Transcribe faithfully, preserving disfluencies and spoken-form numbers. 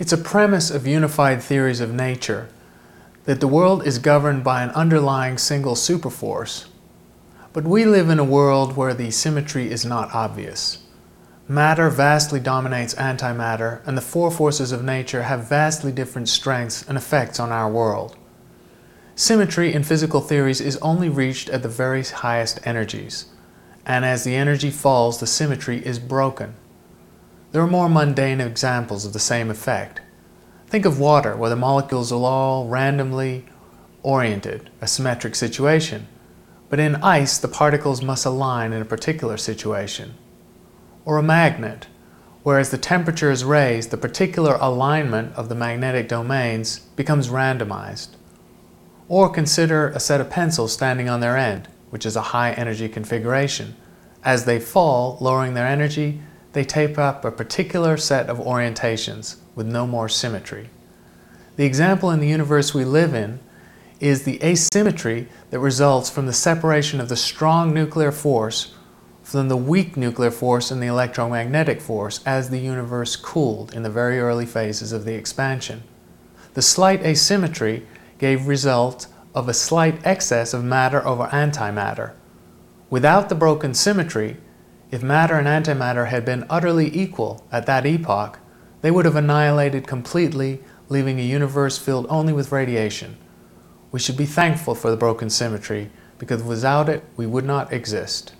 It's a premise of unified theories of nature that the world is governed by an underlying single superforce. But we live in a world where the symmetry is not obvious. Matter vastly dominates antimatter, and the four forces of nature have vastly different strengths and effects on our world. Symmetry in physical theories is only reached at the very highest energies, and as the energy falls, the symmetry is broken. There are more mundane examples of the same effect. Think of water, where the molecules are all randomly oriented, a symmetric situation. But in ice, the particles must align in a particular situation. Or a magnet, where as the temperature is raised, the particular alignment of the magnetic domains becomes randomized. Or consider a set of pencils standing on their end, which is a high energy configuration. As they fall, lowering their energy, they tape up a particular set of orientations with no more symmetry. The example in the universe we live in is the asymmetry that results from the separation of the strong nuclear force from the weak nuclear force and the electromagnetic force as the universe cooled in the very early phases of the expansion. The slight asymmetry gave result of a slight excess of matter over antimatter. Without the broken symmetry, if matter and antimatter had been utterly equal at that epoch, they would have annihilated completely, leaving a universe filled only with radiation. We should be thankful for the broken symmetry, because without it, we would not exist.